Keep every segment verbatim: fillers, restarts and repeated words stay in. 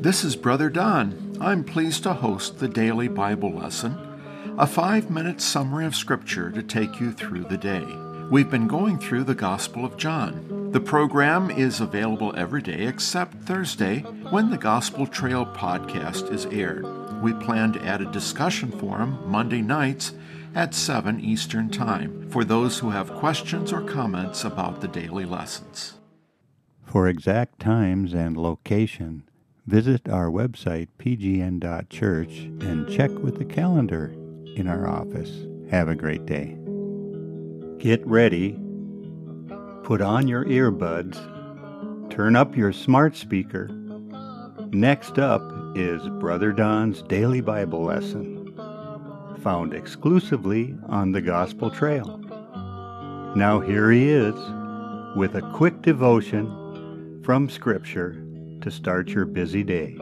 This is Brother Don. I'm pleased to host the Daily Bible Lesson, a five-minute summary of Scripture to take you through the day. We've been going through the Gospel of John. The program is available every day except Thursday, when the Gospel Trail podcast is aired. We plan to add a discussion forum Monday nights at seven Eastern Time for those who have questions or comments about the daily lessons. For exact times and location, visit our website, p g n dot church, and check with the calendar in our office. Have a great day. Get ready. Put on your earbuds. Turn up your smart speaker. Next up is Brother Don's Daily Bible Lesson, found exclusively on the Gospel Trail. Now here he is with a quick devotion from Scripture to start your busy day.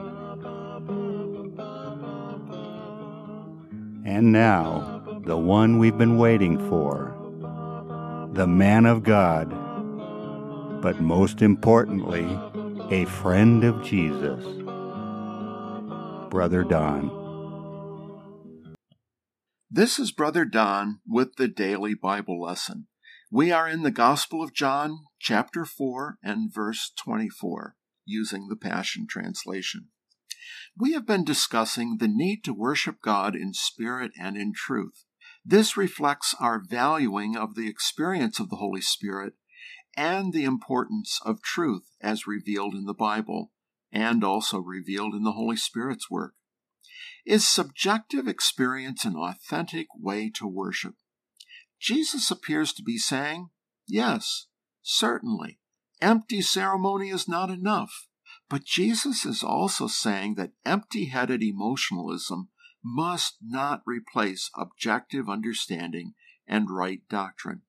And now, the one we've been waiting for, the man of God, but most importantly, a friend of Jesus, Brother Don. This is Brother Don with the Daily Bible Lesson. We are in the Gospel of John, chapter four and verse twenty-four. Using the Passion Translation. We have been discussing the need to worship God in spirit and in truth. This reflects our valuing of the experience of the Holy Spirit and the importance of truth as revealed in the Bible and also revealed in the Holy Spirit's work. Is subjective experience an authentic way to worship? Jesus appears to be saying, yes, certainly. Empty ceremony is not enough, but Jesus is also saying that empty-headed emotionalism must not replace objective understanding and right doctrine.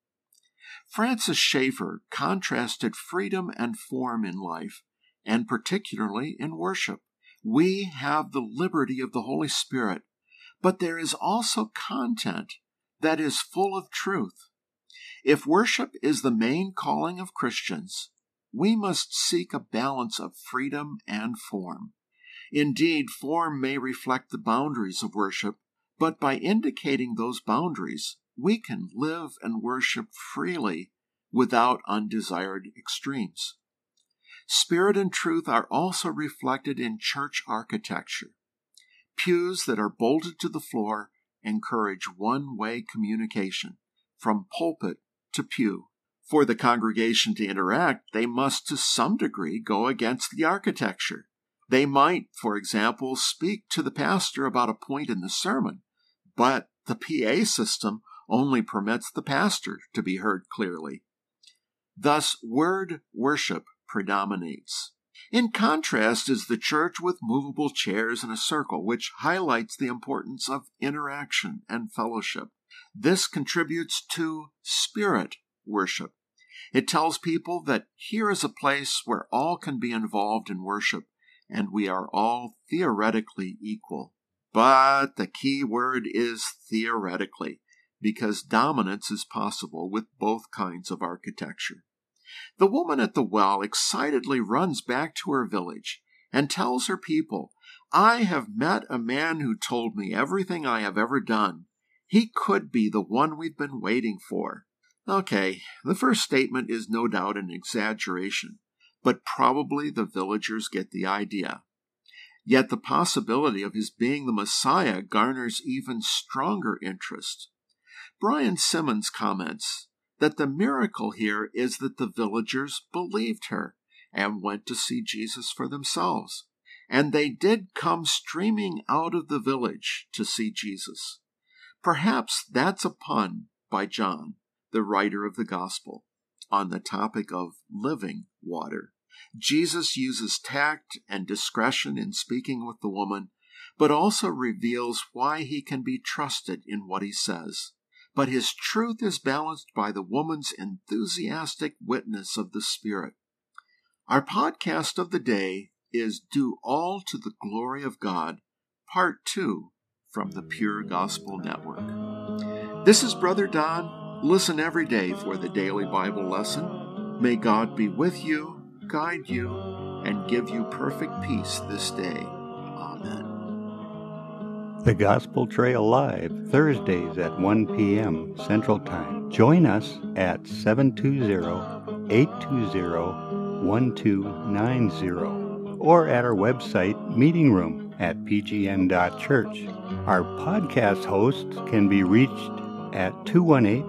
Francis Schaeffer contrasted freedom and form in life, and particularly in worship. We have the liberty of the Holy Spirit, but there is also content that is full of truth. If worship is the main calling of Christians, we must seek a balance of freedom and form. Indeed, form may reflect the boundaries of worship, but by indicating those boundaries, we can live and worship freely without undesired extremes. Spirit and truth are also reflected in church architecture. Pews that are bolted to the floor encourage one-way communication from pulpit to pew. For the congregation to interact, they must to some degree go against the architecture. They might, for example, speak to the pastor about a point in the sermon, but the P A system only permits the pastor to be heard clearly. Thus, word worship predominates. In contrast is the church with movable chairs in a circle, which highlights the importance of interaction and fellowship. This contributes to spirit worship. It tells people that here is a place where all can be involved in worship, and we are all theoretically equal. But the key word is theoretically, because dominance is possible with both kinds of architecture. The woman at the well excitedly runs back to her village and tells her people, "I have met a man who told me everything I have ever done. He could be the one we've been waiting for." Okay, the first statement is no doubt an exaggeration, but probably the villagers get the idea. Yet the possibility of his being the Messiah garners even stronger interest. Brian Simmons comments that the miracle here is that the villagers believed her and went to see Jesus for themselves. And they did come streaming out of the village to see Jesus. Perhaps that's a pun by John, the writer of the Gospel, on the topic of living water. Jesus uses tact and discretion in speaking with the woman, but also reveals why he can be trusted in what he says. But his truth is balanced by the woman's enthusiastic witness of the Spirit. Our podcast of the day is Do All to the Glory of God, Part two. From the Pure Gospel Network. This is Brother Don. Listen every day for the Daily Bible Lesson. May God be with you, guide you, and give you perfect peace this day. Amen. The Gospel Trail Live, Thursdays at one p.m. Central Time. Join us at seven two zero, eight two zero, one two nine zero or at our website meeting room at p g n dot church. Our podcast hosts can be reached at two one eight,